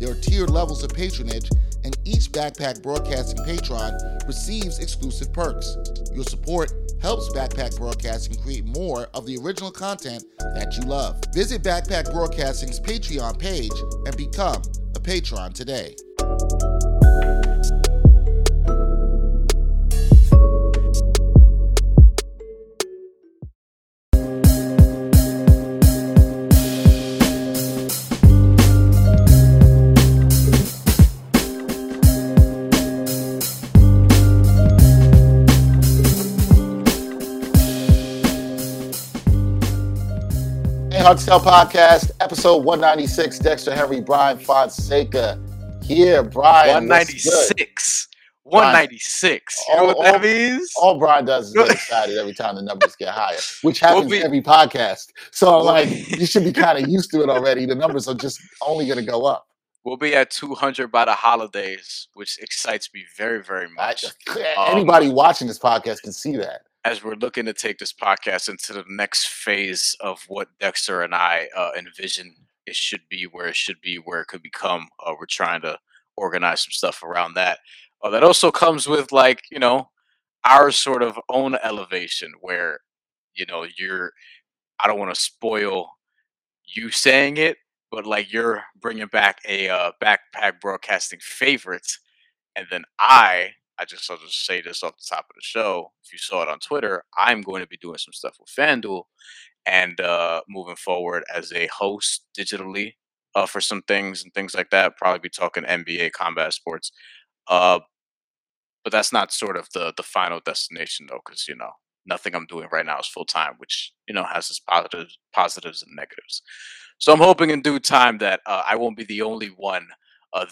There are tiered levels of patronage, and each Backpack Broadcasting patron receives exclusive perks. Your support helps Backpack Broadcasting create more of the original content that you love. Visit Backpack Broadcasting's Patreon page and become a patron today. Hard to Tell Podcast, episode 196. Dexter Henry, Brian Fonseca here. Brian, 196. 196. You know what that means? All Brian does is get excited every time the numbers get higher, which happens every podcast. So I'm like, you should be kind of used to it already. The numbers are just only going to go up. We'll be at 200 by the holidays, which excites me very, very much. Anybody watching this podcast can see that. As we're looking to take this podcast into the next phase of what Dexter and I envision it should be, where it should be, where it could become. We're trying to organize some stuff around that. That also comes with, like, you know, our sort of own elevation where, you know, I don't want to spoil you saying it, but like you're bringing back a Backpack Broadcasting favorite. And then I'll just say this off the top of the show. If you saw it on Twitter, I'm going to be doing some stuff with FanDuel and moving forward as a host digitally for some things and things like that. Probably be talking NBA, combat sports. But that's not sort of the final destination, though, because, you know, nothing I'm doing right now is full-time, which, you know, has its positives and negatives. So I'm hoping in due time that I won't be the only one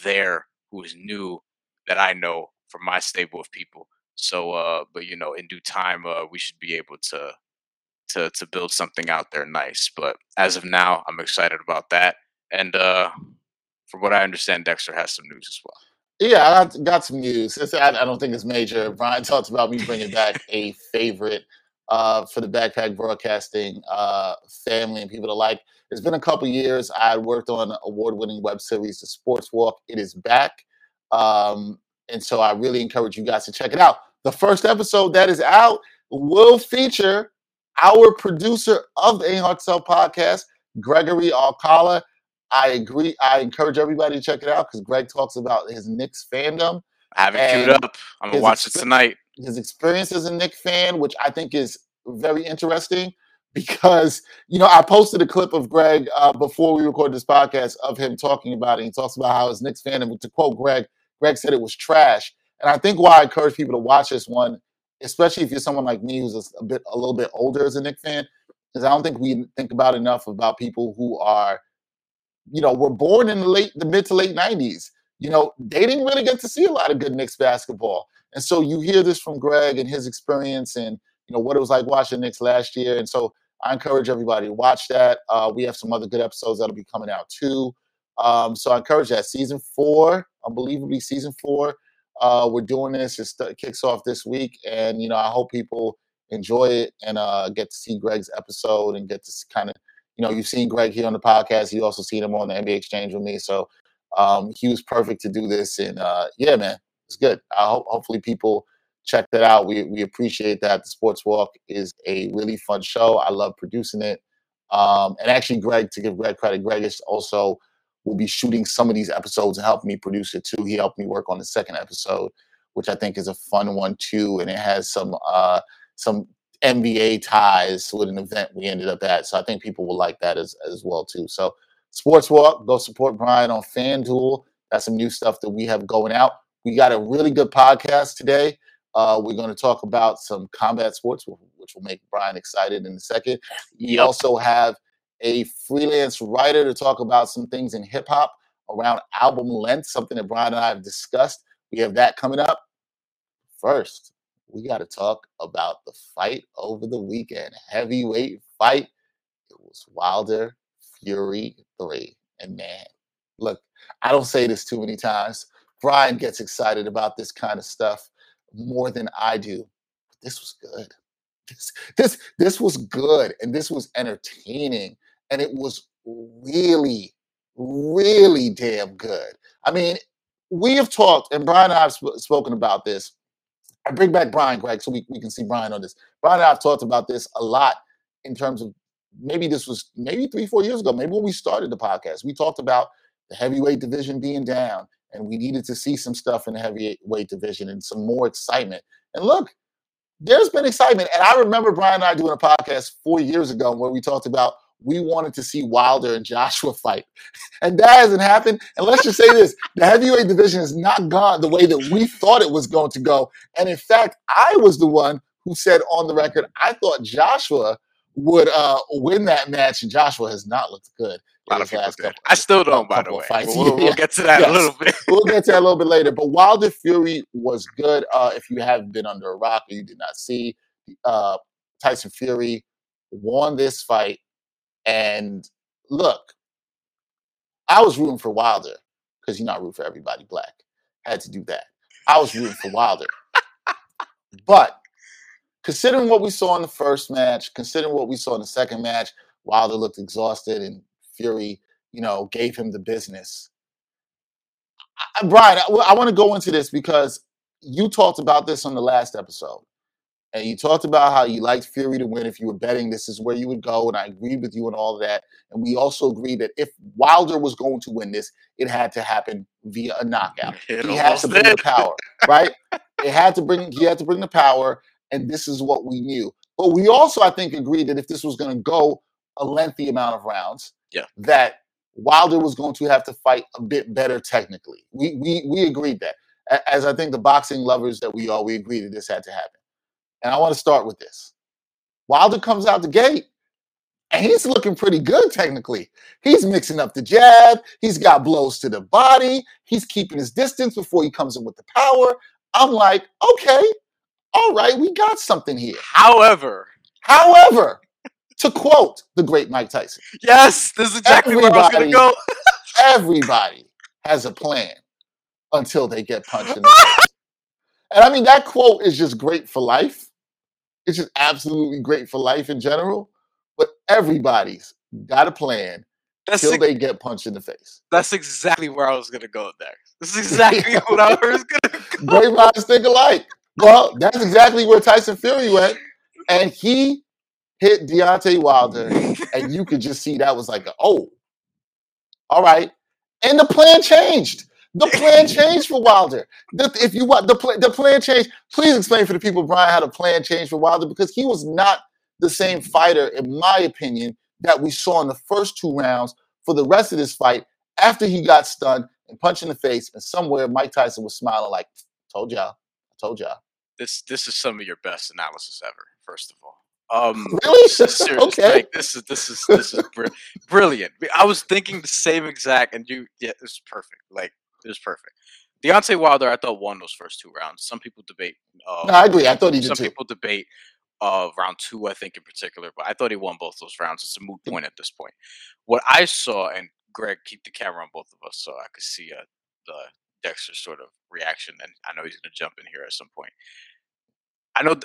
there who is new that I know from my stable of people. So, but you know, in due time, we should be able to build something out there nice. But as of now, I'm excited about that. And from what I understand, Dexter has some news as well. Yeah, I got some news. I don't think it's major. Brian talked about me bringing back a favorite for the Backpack Broadcasting family and people to like. It's been a couple years. I worked on an award-winning web series, The Sports Walk. It is back. And so I really encourage you guys to check it out. The first episode that is out will feature our producer of the Ain't Hard to Tell podcast, Gregory Alcala. I agree. I encourage everybody to check it out because Greg talks about his Knicks fandom. I have it queued up. I'm going to watch it tonight. His experience as a Knicks fan, which I think is very interesting because, you know, I posted a clip of Greg before we recorded this podcast of him talking about it. He talks about how his Knicks fandom, to quote Greg said it was trash. And I think why I encourage people to watch this one, especially if you're someone like me who's a little bit older as a Knicks fan, is I don't think we think about enough about people who are, you know, were born in the mid to late 90s. You know, they didn't really get to see a lot of good Knicks basketball. And so you hear this from Greg and his experience and, you know, what it was like watching Knicks last year. And so I encourage everybody to watch that. We have some other good episodes that'll be coming out too. So I encourage that. Season 4, we're doing this. It kicks off this week. And, you know, I hope people enjoy it and get to see Greg's episode and get to kind of, you know, you've seen Greg here on the podcast. You also seen him on the NBA Exchange with me. So he was perfect to do this. And, yeah, man, it's good. I hope hopefully people check that out. We appreciate that. The Sports Walk is a really fun show. I love producing it. And actually, Greg, to give Greg credit, Greg is also will be shooting some of these episodes and helping me produce it too. He helped me work on the second episode, which I think is a fun one too. And it has some NBA ties with an event we ended up at. So I think people will like that as well too. So Sports Walk, go support Brian on FanDuel. That's some new stuff that we have going out. We got a really good podcast today. We're going to talk about some combat sports, which will make Brian excited in a second. We also have a freelance writer to talk about some things in hip-hop around album length, something that Brian and I have discussed. We have that coming up. First, we got to talk about the fight over the weekend. Heavyweight fight. It was Wilder Fury 3. And man, look, I don't say this too many times. Brian gets excited about this kind of stuff more than I do. But this was good. This was good, and this was entertaining, and it was really, really damn good. I mean, we have talked, and Brian and I have spoken about this. I bring back Brian, Greg, so we can see Brian on this. Brian and I have talked about this a lot in terms of maybe this was maybe 3-4 years ago, maybe when we started the podcast. We talked about the heavyweight division being down, and we needed to see some stuff in the heavyweight division and some more excitement. And look, there's been excitement. And I remember Brian and I doing a podcast 4 years ago where we talked about we wanted to see Wilder and Joshua fight. And that hasn't happened. And let's just say this, the heavyweight division has not gone the way that we thought it was going to go. And in fact, I was the one who said on the record, I thought Joshua would win that match. And Joshua has not looked good. A lot of people did. I still don't, by the way. We'll get to that a little bit. We'll get to that a little bit later. But Wilder Fury was good. If you haven't been under a rock or you did not see, Tyson Fury won this fight. And look, I was rooting for Wilder because you're not rooting for everybody black. I had to do that. I was rooting for Wilder. But considering what we saw in the first match, considering what we saw in the second match, Wilder looked exhausted and Fury, you know, gave him the business. Brian, I want to go into this because you talked about this on the last episode. And you talked about how you liked Fury to win. If you were betting, this is where you would go. And I agreed with you and all of that. And we also agreed that if Wilder was going to win this, it had to happen via a knockout. He had to bring the power, right? He had to bring the power. And this is what we knew. But we also, I think, agreed that if this was going to go a lengthy amount of rounds, that Wilder was going to have to fight a bit better technically. We agreed that. As I think the boxing lovers that we agreed that this had to happen. And I want to start with this. Wilder comes out the gate, and he's looking pretty good technically. He's mixing up the jab. He's got blows to the body. He's keeping his distance before he comes in with the power. I'm like, okay, all right, we got something here. However, to quote the great Mike Tyson. Yes, this is exactly where I was going to go. Everybody has a plan until they get punched in the face. And I mean, that quote is just great for life. It's just absolutely great for life in general. But everybody's got a plan until they get punched in the face. That's exactly where I was going to go next. This is exactly what I was going to go. Great minds think alike. Well, that's exactly where Tyson Fury went. And he hit Deontay Wilder, and you could just see that was like, oh, all right. And the plan changed. The plan changed for Wilder. The plan changed. Please explain for the people, Brian, how the plan changed for Wilder, because he was not the same fighter, in my opinion, that we saw in the first two rounds for the rest of this fight after he got stunned and punched in the face, and somewhere Mike Tyson was smiling like, told y'all. This is some of your best analysis ever, first of all. Really? Seriously, okay. Like, this is brilliant. I was thinking the same exact, and this is perfect. Like, it was perfect. Deontay Wilder, I thought, won those first two rounds. Some people debate. No, I agree. I thought he did. Some people debate round two, I think, in particular. But I thought he won both those rounds. It's a moot point at this point. What I saw, and Greg, keep the camera on both of us so I could see the Dexter sort of reaction, and I know he's going to jump in here at some point.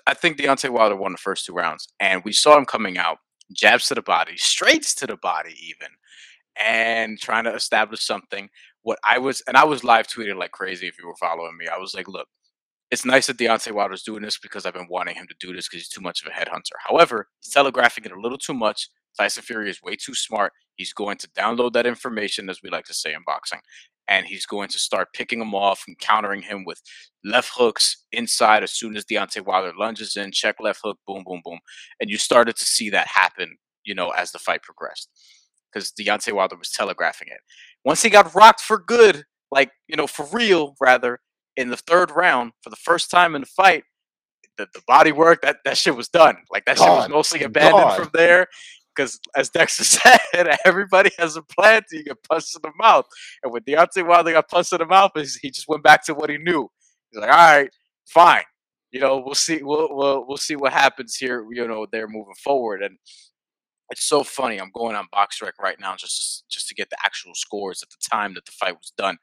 I think Deontay Wilder won the first two rounds, and we saw him coming out, jabs to the body, straights to the body even, and trying to establish something. I was live tweeting like crazy if you were following me. I was like, look, it's nice that Deontay Wilder's doing this because I've been wanting him to do this because he's too much of a headhunter. However, he's telegraphing it a little too much Tyson Fury is way too smart. He's going to download that information, as we like to say in boxing, and he's going to start picking him off and countering him with left hooks inside as soon as Deontay Wilder lunges in, check left hook, boom, boom, boom. And you started to see that happen, you know, as the fight progressed, because Deontay Wilder was telegraphing it. Once he got rocked for good, like, you know, for real, rather, in the third round, for the first time in the fight, the body work, that shit was done. Like, that shit was mostly abandoned from there. Because, as Dexter said, everybody has a plan to get punched in the mouth. And when Deontay Wilder got punched in the mouth, he just went back to what he knew. He's like, all right, fine. You know, we'll see. We'll see what happens here. You know, they're moving forward, and it's so funny. I'm going on Boxrec right now just to get the actual scores at the time that the fight was done.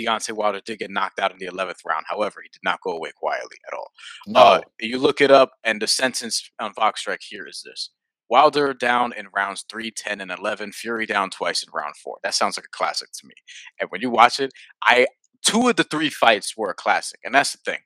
Deontay Wilder did get knocked out in the 11th round. However, he did not go away quietly at all. No. You look it up, and the sentence on Boxrec here is this. Wilder down in rounds 3, 10, and 11. Fury down twice in round 4. That sounds like a classic to me. And when you watch it, two of the three fights were a classic. And that's the thing.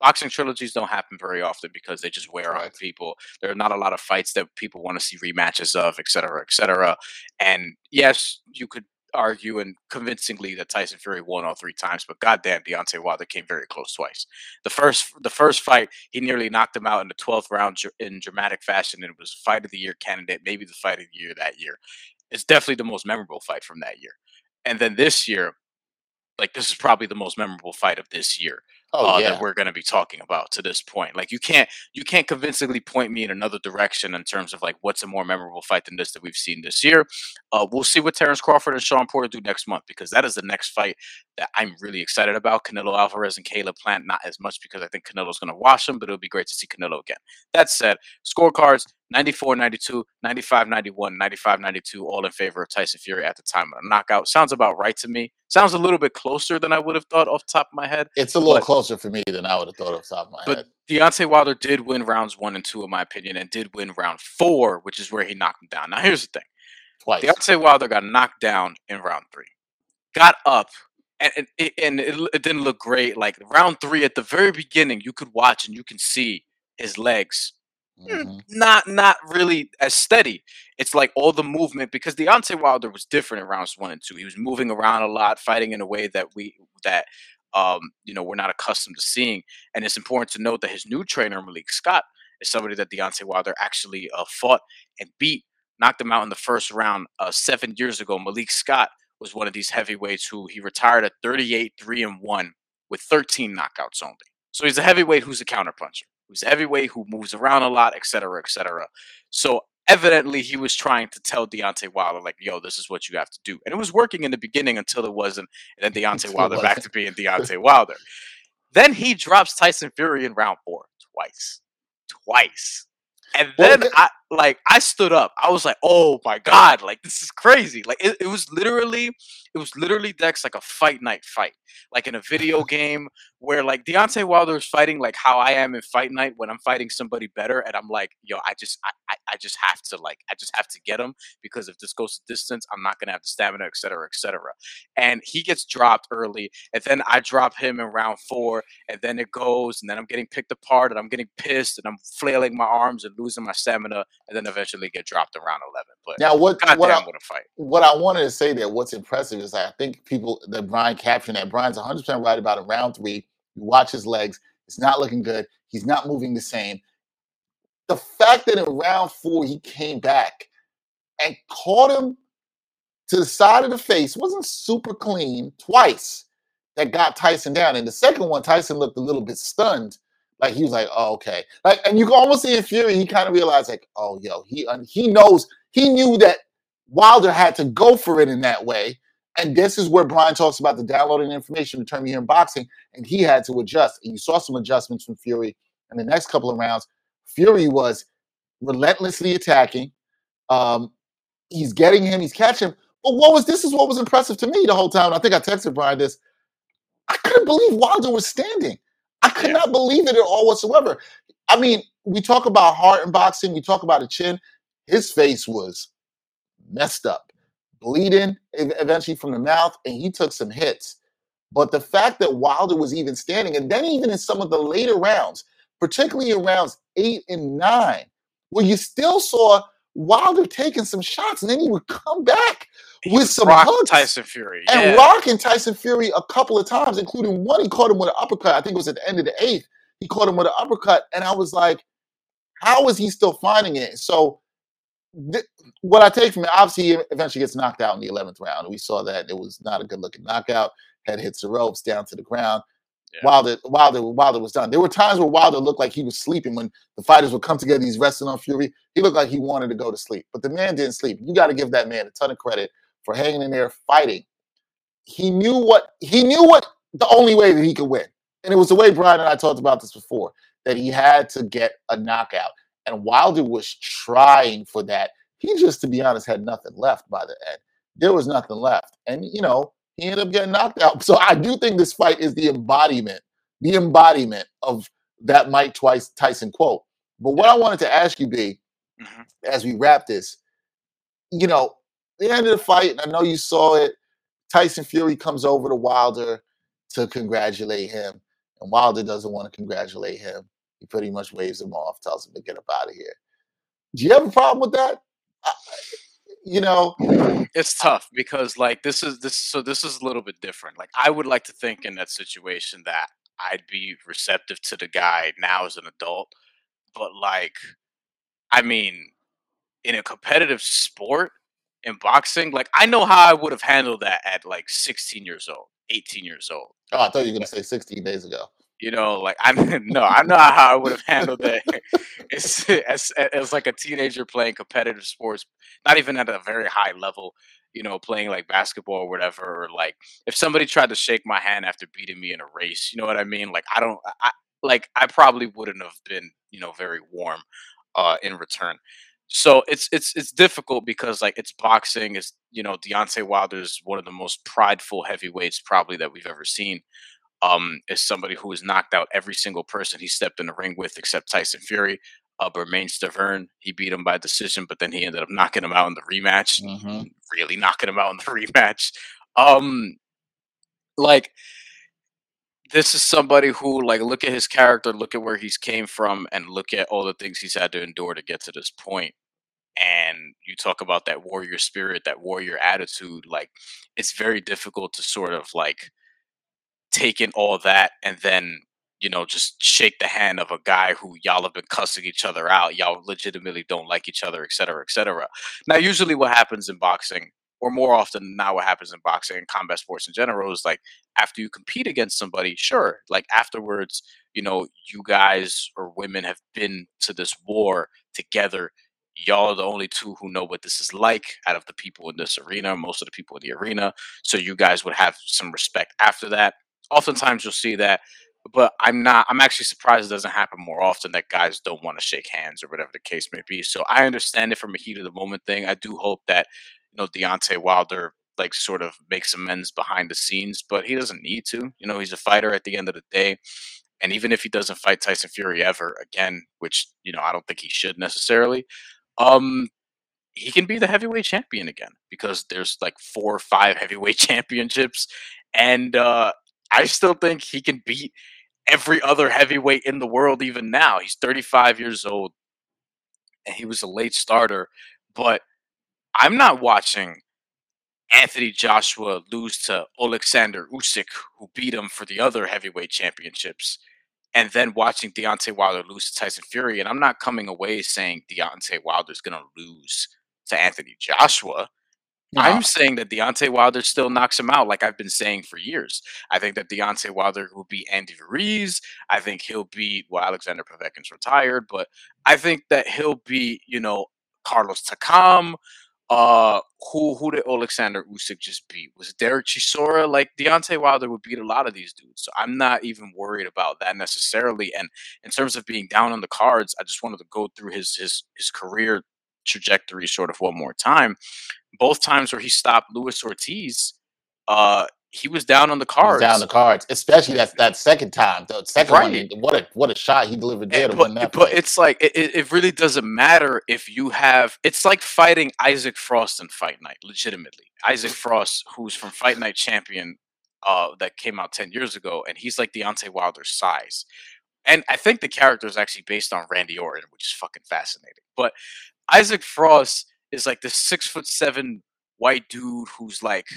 Boxing trilogies don't happen very often because they just wear on people. There are not a lot of fights that people want to see rematches of, et cetera, et cetera. And yes, you could argue and convincingly that Tyson Fury won all three times, but goddamn, Deontay Wilder came very close twice. The first fight, he nearly knocked him out in the 12th round in dramatic fashion, and it was fight of the year candidate, maybe the fight of the year that year. It's definitely the most memorable fight from that year. And then this year, like, this is probably the most memorable fight of this year that we're going to be talking about to this point. Like, you can't convincingly point me in another direction in terms of, like, what's a more memorable fight than this that we've seen this year. We'll see what Terrence Crawford and Sean Porter do next month, because that is the next fight that I'm really excited about. Canelo Alvarez and Caleb Plant, not as much, because I think Canelo's going to wash him, but it'll be great to see Canelo again. That said, scorecards, 94-92, 95-91, 95-92, all in favor of Tyson Fury at the time of the knockout. Sounds about right to me. Sounds a little bit closer than I would have thought off the top of my head. It's a little closer for me than I would have thought off the top of my head. But Deontay Wilder did win rounds 1 and 2, in my opinion, and did win round 4, which is where he knocked him down. Now, here's the thing. Twice. Deontay Wilder got knocked down in round 3. Got up. And it didn't look great. Like, round 3 at the very beginning, you could watch and you can see his legs not really as steady. It's like all the movement, because Deontay Wilder was different in rounds 1 and 2. He was moving around a lot, fighting in a way that we're not accustomed to seeing. And it's important to note that his new trainer, Malik Scott, is somebody that Deontay Wilder actually fought and beat, knocked him out in the first round 7 years ago. Malik Scott was one of these heavyweights who he retired at 38-3-1 with 13 knockouts only. So he's a heavyweight who's a counterpuncher, who's a heavyweight who moves around a lot, et cetera, et cetera. So evidently he was trying to tell Deontay Wilder, like, yo, this is what you have to do. And it was working in the beginning until it wasn't. And then Deontay Wilder back to being Deontay Wilder. Then he drops Tyson Fury in round 4 twice. And then I stood up. I was like, oh my God, like, this is crazy. Like, it was literally, Dex, like a Fight Night fight, like in a video game where, like, Deontay Wilder is fighting like how I am in Fight Night when I'm fighting somebody better. And I'm like, yo, I just have to get him, because if this goes to distance, I'm not going to have the stamina, et cetera, et cetera. And he gets dropped early. And then I drop him in round 4, and then it goes. And then I'm getting picked apart, and I'm getting pissed, and I'm flailing my arms and losing my stamina. And then eventually get dropped in round 11. But now, what I wanted to say there, what's impressive is I think people that Brian captioned that Brian's 100% right about in round 3. You watch his legs; it's not looking good. He's not moving the same. The fact that in round 4 he came back and caught him to the side of the face, wasn't super clean, twice. That got Tyson down. And the second one, Tyson looked a little bit stunned. Like, he was like, oh, okay. Like, and you can almost see in Fury, he kind of realized, like, oh, yo, he knew that Wilder had to go for it in that way. And this is where Brian talks about the downloading information, the term you hear in boxing, and he had to adjust. And you saw some adjustments from Fury in the next couple of rounds. Fury was relentlessly attacking. He's getting him, he's catching him. But what was impressive to me the whole time. And I think I texted Brian this. I couldn't believe Wilder was standing. I could not believe it at all whatsoever. I mean, we talk about heart in boxing. We talk about a chin. His face was messed up, bleeding eventually from the mouth, and he took some hits. But the fact that Wilder was even standing, and then even in some of the later rounds, particularly in rounds 8 and 9, where you still saw Wilder taking some shots, and then he would come back with some hooks. Tyson Fury. Yeah. And rocking Tyson Fury a couple of times, including one he caught him with an uppercut. I think it was at the end of the eighth. He caught him with an uppercut, and I was like, how is he still finding it? So what I take from it, obviously, he eventually gets knocked out in the 11th round. We saw that. It was not a good-looking knockout. Head hits the ropes, down to the ground. Yeah. Wilder was done. There were times where Wilder looked like he was sleeping when the fighters would come together. He's wrestling on Fury. He looked like he wanted to go to sleep, but the man didn't sleep. You got to give that man a ton of credit for hanging in there, fighting. He knew what the only way that he could win, and it was the way Brian and I talked about this before, that he had to get a knockout, and Wilder was trying for that. He just, to be honest, had nothing left by the end. There was nothing left, and you know, he ended up getting knocked out. So I do think this fight is the embodiment of that Mike Tyson quote. But what I wanted to ask you, B, as we wrap this, you know, the end of the fight, and I know you saw it, Tyson Fury comes over to Wilder to congratulate him, and Wilder doesn't want to congratulate him. He pretty much waves him off, tells him to get up out of here. Do you have a problem with that? You know, it's tough because like this is a little bit different. Like I would like to think in that situation that I'd be receptive to the guy now as an adult, but like, I mean, in a competitive sport in boxing, like I know how I would have handled that at like 16 years old, 18 years old. Oh, I thought you were going to say 16 days ago. You know, like I know how I would have handled that. It's as like a teenager playing competitive sports, not even at a very high level. You know, playing like basketball or whatever. Or like if somebody tried to shake my hand after beating me in a race, you know what I mean? Like I probably wouldn't have been, you know, very warm in return. So it's difficult because like it's boxing. It's, you know, Deontay Wilder is one of the most prideful heavyweights probably that we've ever seen. Is somebody who has knocked out every single person he stepped in the ring with except Tyson Fury. Bermaine Stiverne, he beat him by decision, but then he ended up knocking him out in the rematch. Mm-hmm. Really knocking him out in the rematch. Like, this is somebody who, like, look at his character, look at where he's came from, and look at all the things he's had to endure to get to this point. And you talk about that warrior spirit, that warrior attitude. Like, it's very difficult to sort of, like, take in all that and then, you know, just shake the hand of a guy who y'all have been cussing each other out. Y'all legitimately don't like each other, et cetera, et cetera. Now, usually what happens in boxing, or more often than not what happens in boxing and combat sports in general, is like after you compete against somebody, sure, like afterwards, you know, you guys or women have been to this war together. Y'all are the only two who know what this is like out of the people in this arena, most of the people in the arena. So you guys would have some respect after that. Oftentimes you'll see that, but I'm actually surprised it doesn't happen more often, that guys don't want to shake hands or whatever the case may be. So I understand it from a heat of the moment thing. I do hope that, you know, Deontay Wilder like sort of makes amends behind the scenes, but he doesn't need to. You know, he's a fighter at the end of the day. And even if he doesn't fight Tyson Fury ever again, which, you know, I don't think he should necessarily, he can be the heavyweight champion again, because there's like 4 or 5 heavyweight championships. And, I still think he can beat every other heavyweight in the world even now. He's 35 years old, and he was a late starter. But I'm not watching Anthony Joshua lose to Oleksandr Usyk, who beat him for the other heavyweight championships, and then watching Deontay Wilder lose to Tyson Fury. And I'm not coming away saying Deontay Wilder's going to lose to Anthony Joshua. Wow. I'm saying that Deontay Wilder still knocks him out, like I've been saying for years. I think that Deontay Wilder will beat Andy Ruiz. I think he'll beat, well, Alexander Povetkin's retired, but I think that he'll beat, you know, Carlos Takam. Who did Oleksandr Usyk just beat? Was it Derek Chisora? Like, Deontay Wilder would beat a lot of these dudes. So I'm not even worried about that necessarily. And in terms of being down on the cards, I just wanted to go through his career trajectory sort of one more time. Both times where he stopped Luis Ortiz, he was down on the cards. Especially that second time. The second one, what a shot he delivered there to win that. But it's like, it really doesn't matter if you have, it's like fighting Isaac Frost in Fight Night, legitimately. Isaac Frost, who's from Fight Night Champion, that came out 10 years ago, and he's like Deontay Wilder's size. And I think the character is actually based on Randy Orton, which is fucking fascinating. But Isaac Frost is like the 6'7" white dude who's like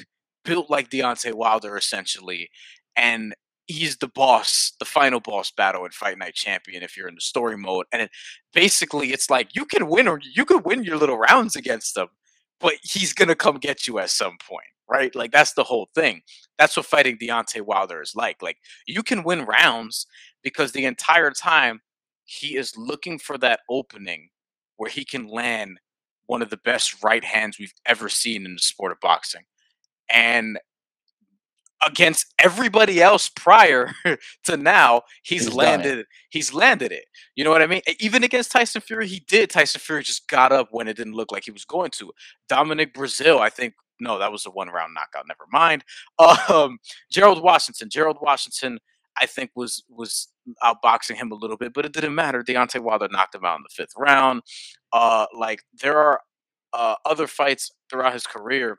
built like Deontay Wilder essentially, and he's the boss, the final boss battle in Fight Night Champion if you're in the story mode. And it, basically it's like you can win, or you could win your little rounds against him, but he's gonna come get you at some point, right? Like that's the whole thing. That's what fighting Deontay Wilder is like. Like you can win rounds because the entire time he is looking for that opening where he can land one of the best right hands we've ever seen in the sport of boxing. And against everybody else prior to now, he's landed it. You know what I mean? Even against Tyson Fury, he did. Tyson Fury just got up when it didn't look like he was going to. Dominic Brazil, I think. No, that was a one-round knockout. Never mind. Gerald Washington, I think, was outboxing him a little bit, but it didn't matter. Deontay Wilder knocked him out in the fifth round. There are other fights throughout his career.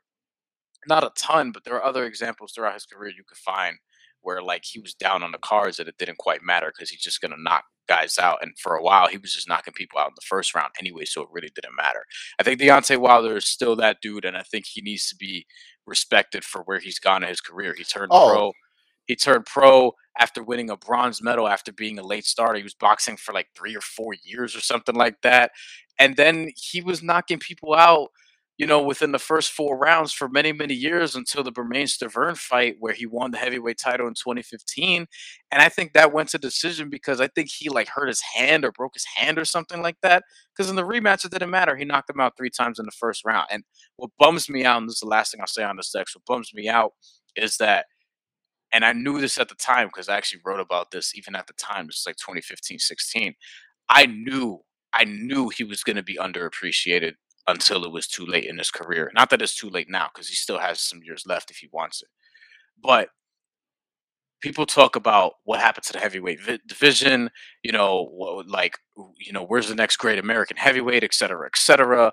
Not a ton, but there are other examples throughout his career you could find where, like, he was down on the cards that it didn't quite matter because he's just going to knock guys out. And for a while, he was just knocking people out in the first round anyway, so it really didn't matter. I think Deontay Wilder is still that dude, and I think he needs to be respected for where he's gone in his career. He turned pro after winning a bronze medal after being a late starter. He was boxing for, like, 3 or 4 years or something like that. And then he was knocking people out, you know, within the first 4 rounds for many, many years until the Bermaine Stiverne fight where he won the heavyweight title in 2015. And I think that went to decision because I think he like hurt his hand or broke his hand or something like that. Because in the rematch, it didn't matter. He knocked him out 3 times in the first round. And what bums me out, and this is the last thing I'll say on this text, what bums me out is that, and I knew this at the time because I actually wrote about this even at the time, this is like 2015, 16. I knew he was going to be underappreciated until it was too late in his career. Not that it's too late now, because he still has some years left if he wants it. But people talk about what happened to the heavyweight division, you know, where's the next great American heavyweight, et cetera, et cetera.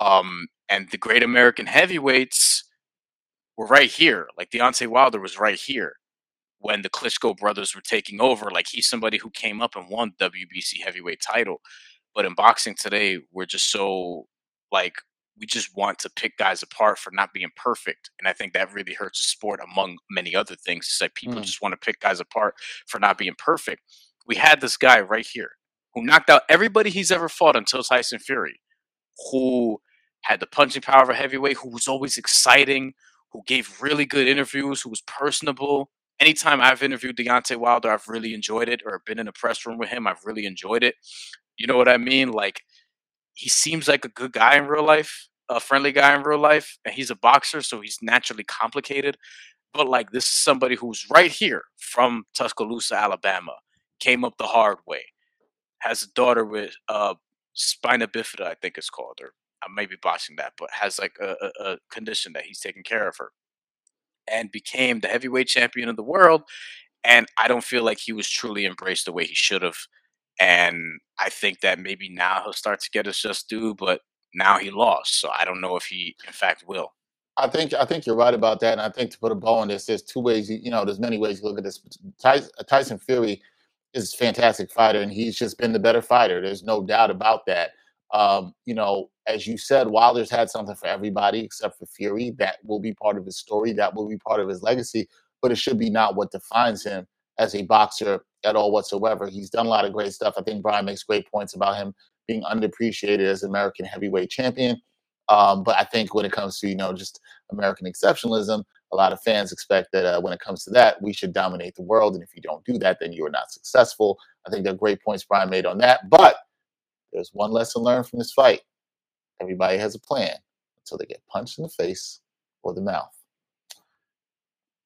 And the great American heavyweights were right here. Like Deontay Wilder was right here when the Klitschko brothers were taking over. Like he's somebody who came up and won WBC heavyweight title. But in boxing today, we're just so... like, we just want to pick guys apart for not being perfect. And I think that really hurts the sport among many other things. It's like people just want to pick guys apart for not being perfect. We had this guy right here who knocked out everybody he's ever fought until Tyson Fury, who had the punching power of a heavyweight, who was always exciting, who gave really good interviews, who was personable. Anytime I've interviewed Deontay Wilder, I've really enjoyed it, or been in a press room with him, I've really enjoyed it. You know what I mean? Like, he seems like a good guy in real life, a friendly guy in real life, and he's a boxer, so he's naturally complicated. But, like, this is somebody who's right here from Tuscaloosa, Alabama, came up the hard way, has a daughter with spina bifida, I think it's called, or I may be botching that, but has, like, a condition that he's taking care of her, and became the heavyweight champion of the world. And I don't feel like he was truly embraced the way he should have. And I think that maybe now he'll start to get his just due, but now he lost. So I don't know if he, in fact, will. I think you're right about that. And I think to put a bow on this, there's 2 ways, you know, there's many ways you look at this. Tyson Fury is a fantastic fighter, and he's just been the better fighter. There's no doubt about that. You know, as you said, Wilder's had something for everybody except for Fury. That will be part of his story. That will be part of his legacy. But it should be not what defines him as a boxer at all whatsoever. He's done a lot of great stuff. I think Brian makes great points about him being underappreciated as American heavyweight champion. But I think when it comes to, you know, just American exceptionalism, a lot of fans expect that when it comes to that, we should dominate the world. And if you don't do that, then you are not successful. I think there are great points Brian made on that. But there's one lesson learned from this fight. Everybody has a plan until they get punched in the face or the mouth.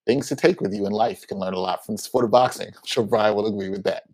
Things to take with you in life. You can learn a lot from the sport of boxing. I'm sure Brian will agree with that.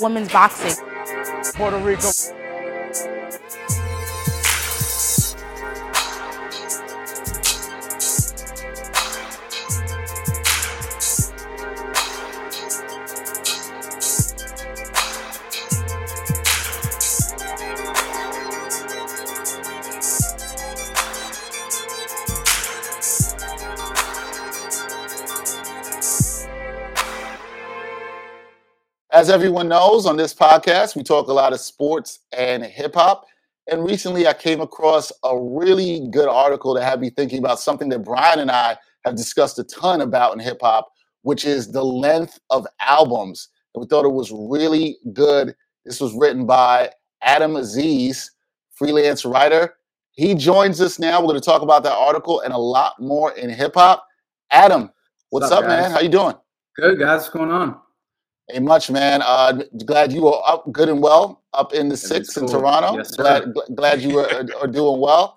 Women's boxing. Puerto Rico. As everyone knows, on this podcast, we talk a lot of sports and hip-hop. And recently, I came across a really good article that had me thinking about something that Brian and I have discussed a ton about in hip-hop, which is the length of albums. And we thought it was really good. This was written by Adam Aziz, freelance writer. He joins us now. We're going to talk about that article and a lot more in hip-hop. Adam, what's up, man? How you doing? Good, guys. What's going on? Hey, much, man. Glad you were up good and well up in the six in Toronto. Yes, glad you are doing well.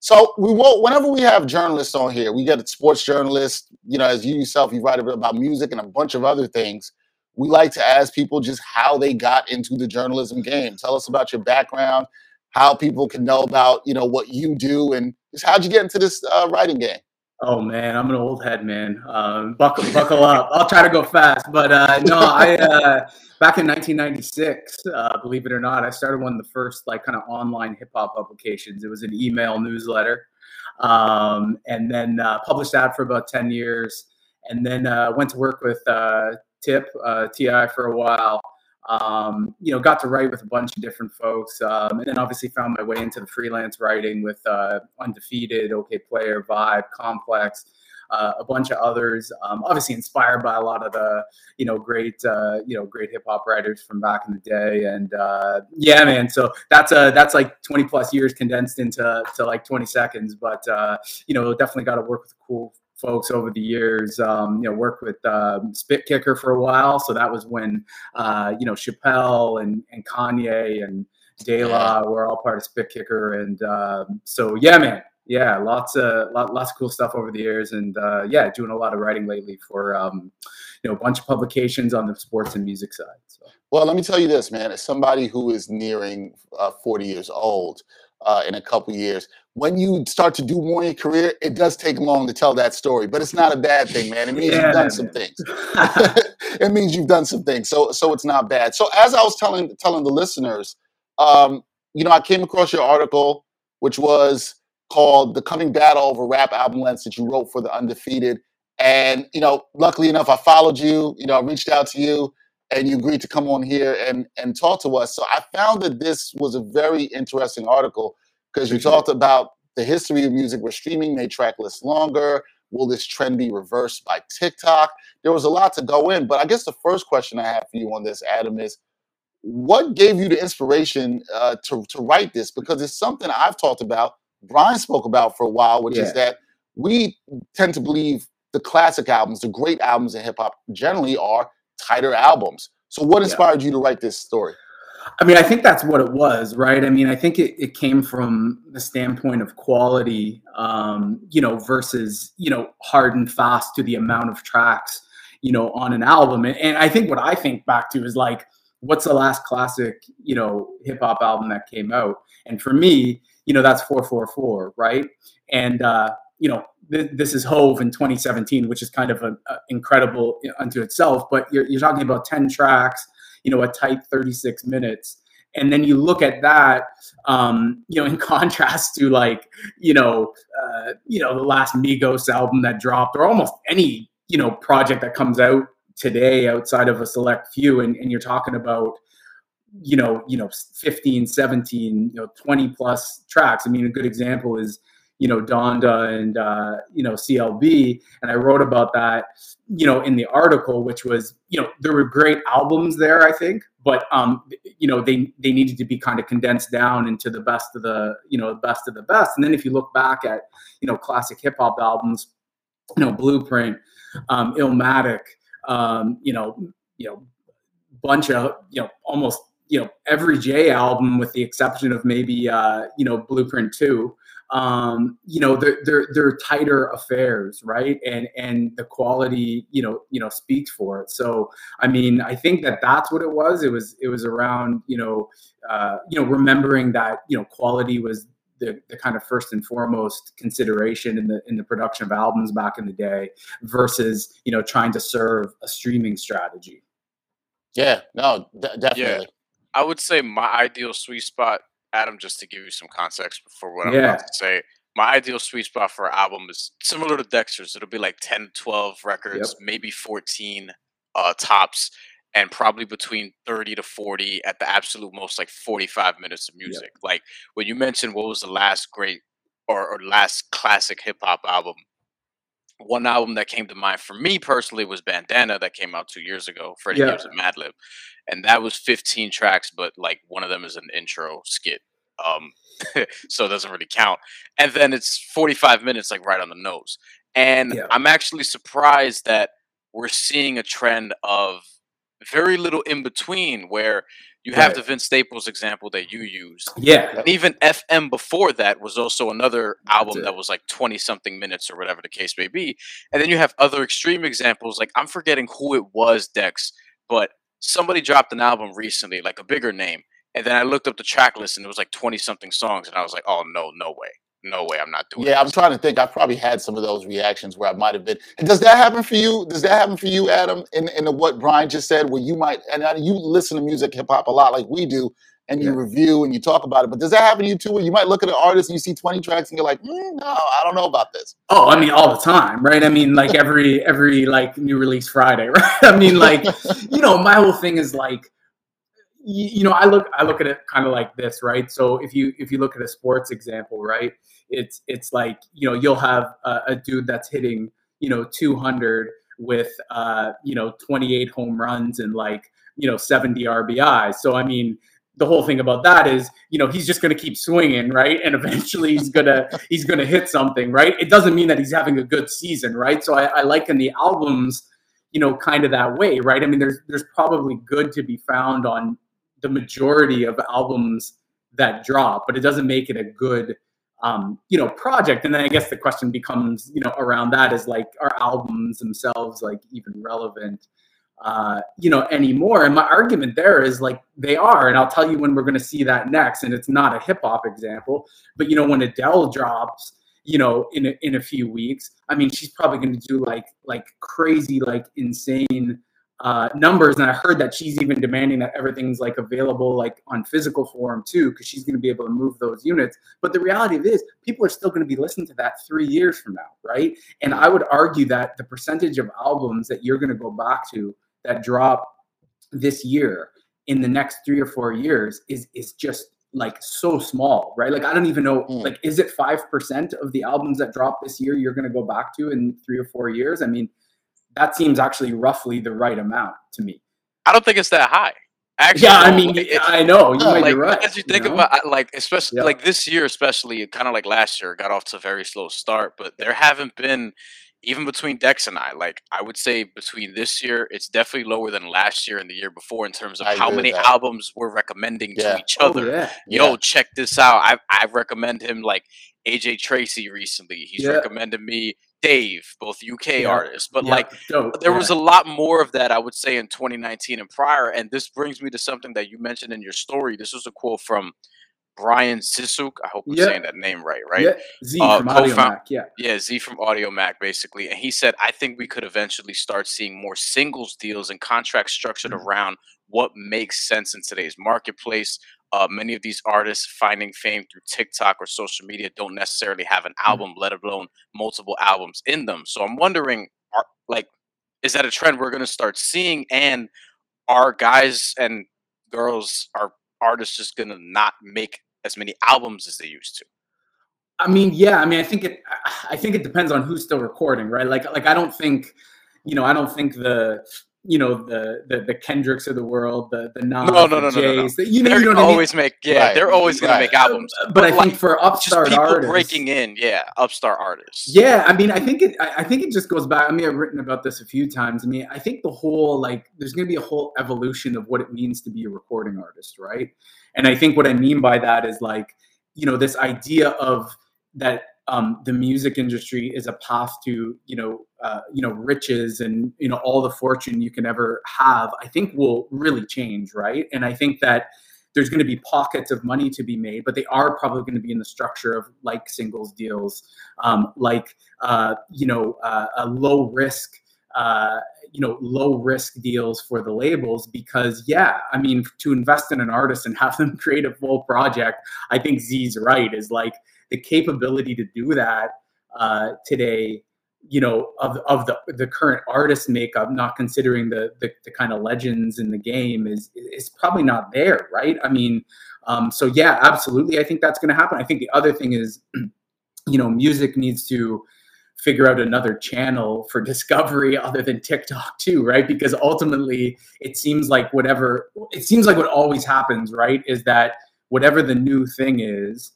So we will, whenever we have journalists on here, we get a sports journalist, you know, as you yourself, you write about music and a bunch of other things. We like to ask people just how they got into the journalism game. Tell us about your background, how people can know about, you know, what you do, and just how'd you get into this writing game? Oh, man, I'm an old head, man. Buckle up. I'll try to go fast. But back in 1996, believe it or not, I started one of the first like kind of online hip hop publications. It was an email newsletter, and then published that for about 10 years, and then went to work with TI for a while. Got to write with a bunch of different folks, and then obviously found my way into the freelance writing with Undefeated, OK Player, Vibe, Complex, a bunch of others. Obviously inspired by a lot of the great hip hop writers from back in the day, and yeah, man. So that's like 20 plus years condensed into like 20 seconds, but definitely got to work with cool folks over the years. Worked with Spit Kicker for a while, so that was when Chappelle and Kanye and De La were all part of Spit Kicker, and lots of cool stuff over the years, and doing a lot of writing lately for a bunch of publications on the sports and music side. So. Well, let me tell you this, man. As somebody who is nearing 40 years old. In a couple years. When you start to do more in your career, it does take long to tell that story, but it's not a bad thing, man. It means you've done some things. It means you've done some things. So it's not bad. So as I was telling the listeners, I came across your article, which was called The Coming Battle Over Rap Album Lengths that you wrote for The Undefeated. And, luckily enough, I followed you, I reached out to you, and you agreed to come on here and talk to us. So I found that this was a very interesting article because you talked about the history of music where streaming made track lists longer. Will this trend be reversed by TikTok? There was a lot to go in, but I guess the first question I have for you on this, Adam, is what gave you the inspiration to write this? Because it's something I've talked about, Brian spoke about for a while, which is that we tend to believe the classic albums, the great albums in hip-hop generally are tighter albums. So what inspired you to write this story? I mean, I think that's what it was, right? I mean, I think it came from the standpoint of quality, versus, hard and fast to the amount of tracks, on an album. And I think what I think back to is like, what's the last classic, hip hop album that came out? And for me, that's 4:44, right? And, this is Hove in 2017, which is kind of a incredible unto itself. But you're talking about 10 tracks, a tight 36 minutes. And then you look at that, in contrast to like, the last Migos album that dropped or almost any, project that comes out today outside of a select few. And you're talking about, 15, 17, 20 plus tracks. I mean, a good example is, Donda and, CLB. And I wrote about that, in the article, which was, there were great albums there, I think, but, they needed to be kind of condensed down into the best of the, best of the best. And then if you look back at, classic hip hop albums, Blueprint, Illmatic, bunch of, almost, every J album with the exception of maybe, Blueprint 2, they're tighter affairs, right? And the quality, speaks for it. So, I mean, I think that that's what it was. It was around, remembering that, quality was the kind of first and foremost consideration in the production of albums back in the day versus, trying to serve a streaming strategy. Yeah, no, definitely. Yeah. I would say my ideal sweet spot, Adam, just to give you some context before what I'm about to say, my ideal sweet spot for an album is similar to Dexter's. It'll be like 10, 12 records, maybe 14 tops, and probably between 30 to 40, at the absolute most, like 45 minutes of music. Yep. Like when you mentioned what was the last great or last classic hip-hop album, one album that came to mind for me personally was Bandana, that came out 2 years ago, Freddie Gibbs and Madlib. And that was 15 tracks, but like one of them is an intro skit. So it doesn't really count. And then it's 45 minutes, like right on the nose. And I'm actually surprised that we're seeing a trend of very little in between, where you have the Vince Staples example that you used. Yeah. And even FM before that was also another album that was like 20-something minutes or whatever the case may be. And then you have other extreme examples. Like, I'm forgetting who it was, Dex, but somebody dropped an album recently, like a bigger name. And then I looked up the track list and it was like 20-something songs. And I was like, oh, no way. No way, I'm not doing it. Yeah, I'm trying to think. I've probably had some of those reactions where I might have been. And does that happen for you? Does that happen for you, Adam, in what Brian just said, where you might, and you listen to music, hip-hop a lot like we do, and you review and you talk about it. But does that happen to you too, where you might look at an artist and you see 20 tracks and you're like, no, I don't know about this? Oh, I mean, all the time, right? I mean, like every like new release Friday, right? I mean, like, my whole thing is like, I look at it kind of like this, right? So if you look at a sports example, right, it's like, you'll have a dude that's hitting, 200 with, 28 home runs and like, 70 RBI. So, I mean, the whole thing about that is, he's just going to keep swinging, right? And eventually he's going to hit something, right? It doesn't mean that he's having a good season, right? So I liken the albums, kind of that way, right? I mean, there's probably good to be found on the majority of albums that drop, but it doesn't make it a good, project. And then I guess the question becomes, around that is like, are albums themselves like even relevant, anymore? And my argument there is like, they are, and I'll tell you when we're going to see that next. And it's not a hip hop example, but when Adele drops, in a few weeks, I mean, she's probably going to do like crazy, like insane, numbers. And I heard that she's even demanding that everything's like available like on physical form too, because she's going to be able to move those units. But the reality of it is, people are still going to be listening to that 3 years from now, right? And I would argue that the percentage of albums that you're going to go back to that drop this year in the next 3 or 4 years is just like so small, right? Like, I don't even know, like, is it 5% of the albums that drop this year you're going to go back to in 3 or 4 years? I mean, that seems actually roughly the right amount to me. I don't think it's that high. Actually, yeah, I mean, I know. You might be right. As you think about, like, especially like this year, especially kind of like last year, got off to a very slow start, but there haven't been, even between Dex and I, like, I would say between this year, it's definitely lower than last year and the year before in terms of how many albums we're recommending to each other. Yo, check this out. I recommend him, like, AJ Tracy recently. He's recommended me Dave, both UK artists. But, like, there was a lot more of that, I would say, in 2019 and prior. And this brings me to something that you mentioned in your story. This was a quote from Brian Sissouk, I hope I'm saying that name right? Yeah. Z from AudioMac, Z from AudioMac, basically. And he said, I think we could eventually start seeing more singles deals and contracts structured around what makes sense in today's marketplace. Many of these artists finding fame through TikTok or social media don't necessarily have an album, let alone multiple albums in them. So I'm wondering, is that a trend we're going to start seeing? And are guys and girls, are artists just going to not make as many albums as they used to? I mean, yeah. I mean, I think it depends on who's still recording, right? Like I don't think the Kendricks of the world, the Nas, Jays, they're always going to make albums. But I think for upstart artists, breaking in, upstart artists. Yeah, I mean, I think it just goes back. I mean, I've written about this a few times. I mean, I think the whole there's going to be a whole evolution of what it means to be a recording artist, right? And I think what I mean by that is this idea of that the music industry is a path to, riches and, all the fortune you can ever have, I think will really change, right? And I think that there's going to be pockets of money to be made, but they are probably going to be in the structure of like singles deals, a low risk, low risk deals for the labels, because to invest in an artist and have them create a full project, I think Z's right, is like the capability to do that today, of the current artist makeup, not considering the kind of legends in the game, is probably not there, right? So yeah, absolutely. I think that's going to happen. I think the other thing is, music needs to figure out another channel for discovery other than TikTok too, right? Because ultimately it seems like what always happens, right, is that whatever the new thing is,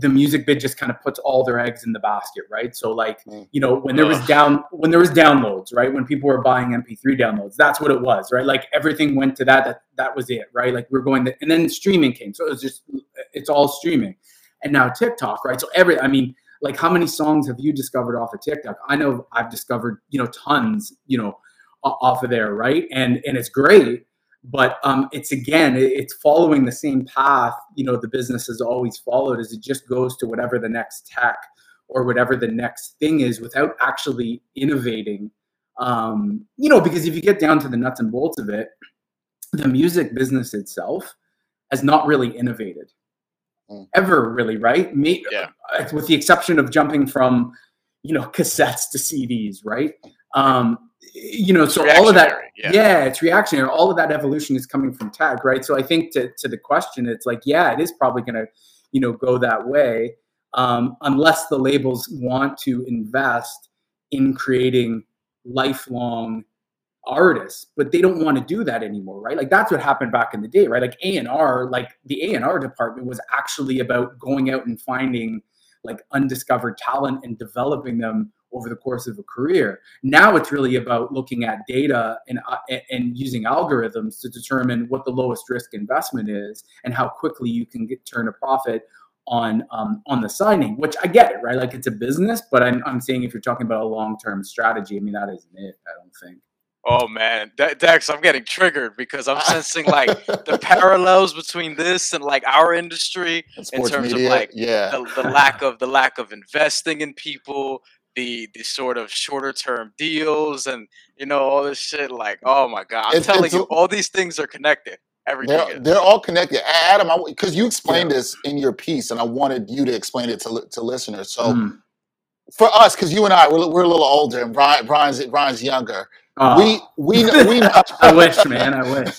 the music bit just kind of puts all their eggs in the basket, right? So like, when there was downloads, right? When people were buying MP3 downloads, that's what it was, right? Like everything went to that was it, right? Like and then streaming came. So it's all streaming. And now TikTok, right? So like how many songs have you discovered off of TikTok? I know I've discovered, tons, off of there, right? And it's great. But it's following the same path, the business has always followed, is it just goes to whatever the next tech or whatever the next thing is without actually innovating. Because if you get down to the nuts and bolts of it, the music business itself has not really innovated ever, really, right? Yeah. With the exception of jumping from, cassettes to CDs, right? So all of that, it's reactionary. All of that evolution is coming from tech, right? So I think to the question, it's like, yeah, it is probably going to, go that way, unless the labels want to invest in creating lifelong artists, but they don't want to do that anymore, right? Like that's what happened back in the day, right? Like A&R, like the A&R department was actually about going out and finding like undiscovered talent and developing them over the course of a career. Now it's really about looking at data and using algorithms to determine what the lowest risk investment is and how quickly you can turn a profit on the signing, which I get it, right? Like it's a business, but I'm saying if you're talking about a long-term strategy, that isn't it, I don't think. Oh man, Dex, I'm getting triggered because I'm sensing like the parallels between this and like our industry in terms media, of like the lack of investing in people, the sort of shorter term deals and all this shit. Like, oh my God, I'm telling you, all these things are connected. Everything they're all connected. Adam, because you explained this in your piece, and I wanted you to explain it to listeners. So for us, because you and I, we're a little older, and Brian's younger. We know, I wish, man. I wish.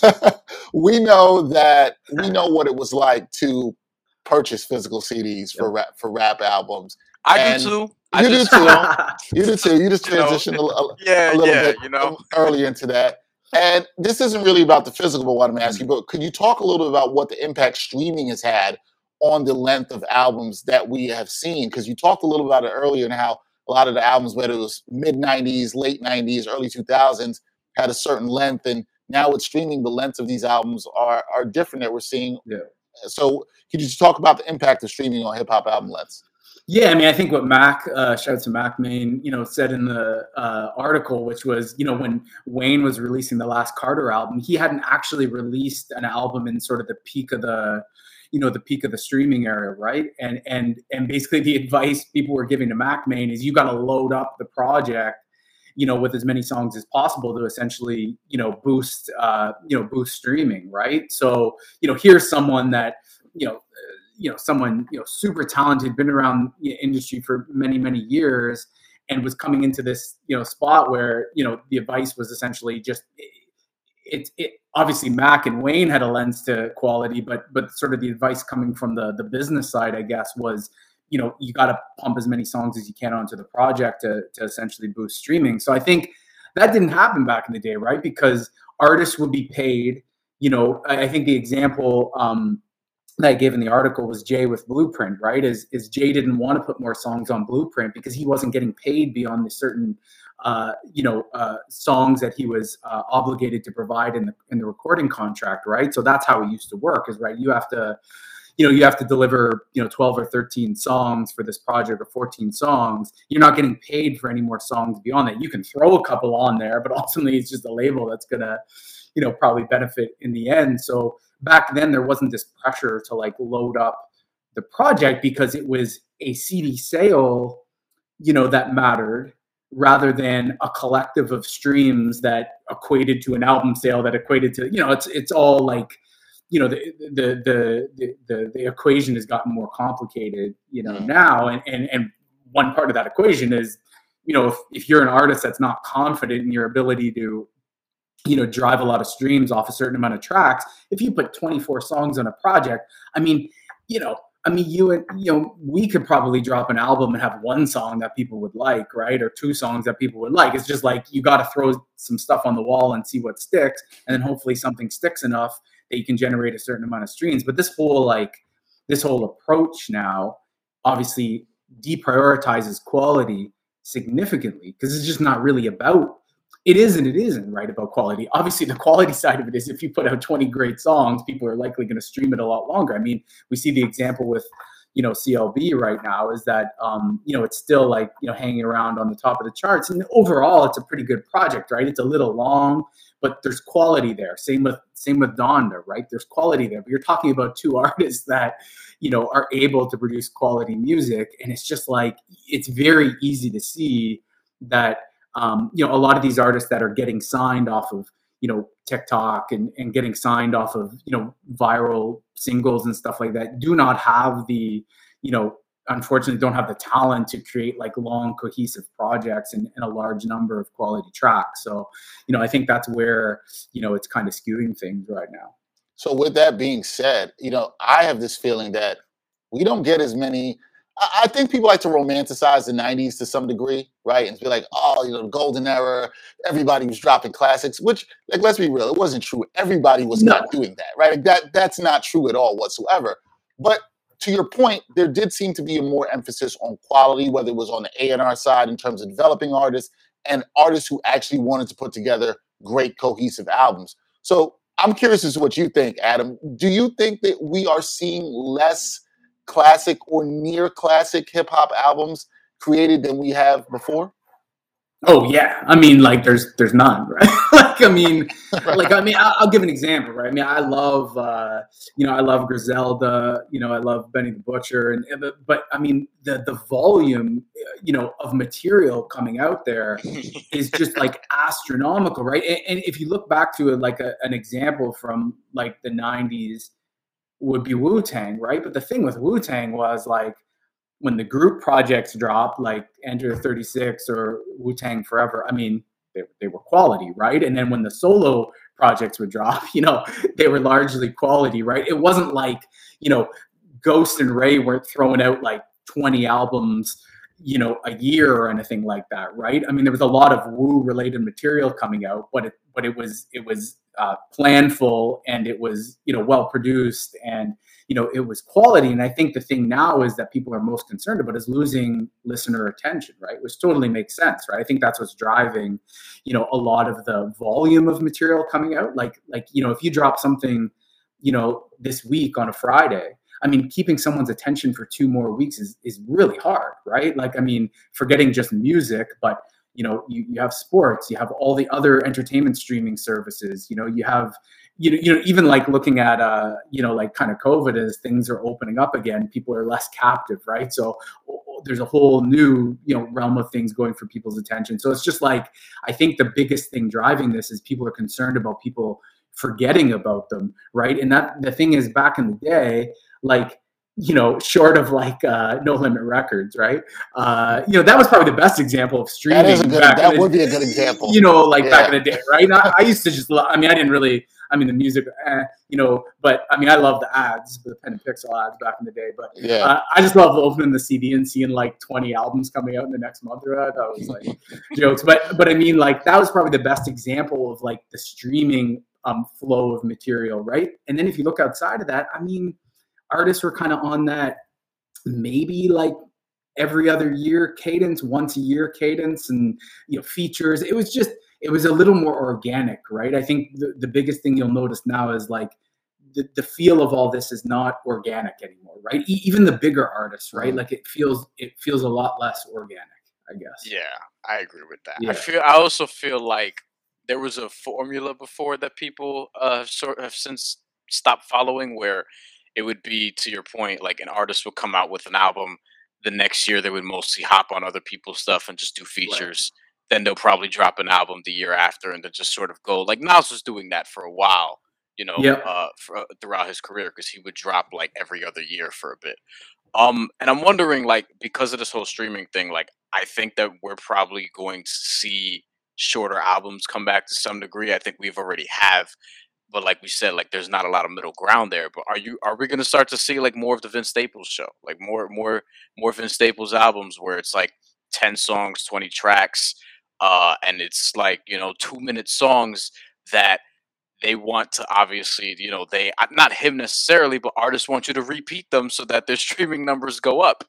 We know what it was like to purchase physical CDs for rap albums. I do too. You do too. You just transitioned a little bit earlier into that. And this isn't really about the physical, but what I'm asking, but could you talk a little bit about what the impact streaming has had on the length of albums that we have seen? Because you talked a little about it earlier and how a lot of the albums, whether it was mid-90s, late 90s, early 2000s, had a certain length. And now with streaming, the length of these albums are different that we're seeing. Yeah. So could you just talk about the impact of streaming on hip-hop album lengths? Yeah, I think what Mac, shouts to Mac Main, said in the article, which was, when Wayne was releasing the last Carter album, he hadn't actually released an album in sort of the peak of the streaming era, right? And basically the advice people were giving to Mac Main is you got to load up the project, with as many songs as possible to essentially, boost streaming, right? So, here's someone that, someone, super talented, been around the industry for many, many years and was coming into this, spot where, the advice was essentially just, it obviously Mac and Wayne had a lens to quality, but sort of the advice coming from the business side, I guess, was, you got to pump as many songs as you can onto the project to essentially boost streaming. So I think that didn't happen back in the day, right? Because artists would be paid, I think the example, that I gave in the article was Jay with Blueprint, right? Is Jay didn't want to put more songs on Blueprint because he wasn't getting paid beyond the certain, songs that he was obligated to provide in the recording contract, right? So that's how it used to work, is right. You have to, you know, you have to deliver, you know, 12 or 13 songs for this project, or 14 songs. You're not getting paid for any more songs beyond that. You can throw a couple on there, but ultimately it's just a label that's going to, you know, probably benefit in the end. So back then there wasn't this pressure to like load up the project because it was a CD sale, you know, that mattered, rather than a collective of streams that equated to an album sale that equated to, you know, it's all like, you know, the equation has gotten more complicated, you know, now. And one part of that equation is, you know, if you're an artist that's not confident in your ability to, you know, drive a lot of streams off a certain amount of tracks, if you put 24 songs on a project, I mean, you and, you know, we could probably drop an album and have one song that people would like, right? Or two songs that people would like. It's just like, you got to throw some stuff on the wall and see what sticks. And then hopefully something sticks enough that you can generate a certain amount of streams. But this whole approach now obviously deprioritizes quality significantly, because it's just not really about, it is and it isn't right about quality. Obviously the quality side of it is if you put out 20 great songs, people are likely going to stream it a lot longer. I mean, we see the example with, you know, CLB right now is that, you know, it's still like, you know, hanging around on the top of the charts, and overall it's a pretty good project, right? It's a little long, but there's quality there. Same with Donda, right? There's quality there, but you're talking about two artists that, you know, are able to produce quality music. And it's just like, it's very easy to see that, you know, a lot of these artists that are getting signed off of, you know, TikTok and getting signed off of, you know, viral singles and stuff like that do not have the, you know, unfortunately don't have the talent to create like long cohesive projects and a large number of quality tracks. So, you know, I think that's where, you know, it's kind of skewing things right now. So with that being said, you know, I have this feeling that we don't get as many, I think people like to romanticize the 90s to some degree, right? And be like, oh, you know, the golden era, everybody was dropping classics, which, like, let's be real, it wasn't true. Everybody was not doing that, right? Like that's not true at all whatsoever. But to your point, there did seem to be a more emphasis on quality, whether it was on the A&R side in terms of developing artists and artists who actually wanted to put together great cohesive albums. So I'm curious as to what you think, Adam. Do you think that we are seeing less classic or near classic hip hop albums created than we have before? Oh yeah, I mean, like there's none, right? I'll give an example, right? I mean, I love I love Griselda, you know, I love Benny the Butcher, but I mean the volume, you know, of material coming out there is just like astronomical, right? And if you look back to an example from like the 90s. Would be Wu-Tang, right? But the thing with Wu-Tang was like when the group projects dropped, like Enter 36 or Wu-Tang Forever, I mean, they were quality, right? And then when the solo projects would drop, you know, they were largely quality, right? It wasn't like, you know, Ghost and Ray weren't throwing out like 20 albums, you know, a year or anything like that, right? I mean, there was a lot of Wu-related material coming out, but it was planful, and it was, you know, well-produced, and, you know, it was quality. And I think the thing now is that people are most concerned about is losing listener attention, right? Which totally makes sense, right? I think that's what's driving, you know, a lot of the volume of material coming out. Like, you know, if you drop something, you know, this week on a Friday, I mean, keeping someone's attention for 2 more weeks is really hard, right? Like, I mean, forgetting just music, but you know, you have sports, you have all the other entertainment streaming services, you know, you have, you know, even like looking at, you know, like kind of COVID as things are opening up again, people are less captive, right? So there's a whole new, you know, realm of things going for people's attention. So it's just like, I think the biggest thing driving this is people are concerned about people forgetting about them, right? And that the thing is back in the day, like, you know, short of like No Limit Records, right? You know, that was probably the best example of streaming. That would be a good example. You know, like back in the day, right? I used to just, the music, you know, but I mean, I love the ads, the pen and pixel ads back in the day, but yeah. I just love opening the CD and seeing like 20 albums coming out in the next month or that. That was like jokes. But I mean, like that was probably the best example of like the streaming flow of material, right? And then if you look outside of that, I mean, artists were kind of on that maybe like every other year cadence, once a year cadence, and, you know, features. It was a little more organic, right? I think the biggest thing you'll notice now is like the feel of all this is not organic anymore, right? Even the bigger artists, right? Like it feels a lot less organic, I guess. Yeah, I agree with that. Yeah. I also feel like there was a formula before that people sort of have since stopped following, where it would be, to your point, like an artist would come out with an album. The next year, they would mostly hop on other people's stuff and just do features. Right. Then they'll probably drop an album the year after, and then just sort of go. Like Nas was doing that for a while, you know, throughout his career, because he would drop like every other year for a bit. And I'm wondering, like, because of this whole streaming thing, like, I think that we're probably going to see shorter albums come back to some degree. I think we've already have, but like we said, like there's not a lot of middle ground there. But are we going to start to see like more of the Vince Staples show, like more Vince Staples albums where it's like 10 songs, 20 tracks. And it's like, you know, 2-minute songs that they want to, obviously, you know, they, not him necessarily, but artists want you to repeat them so that their streaming numbers go up.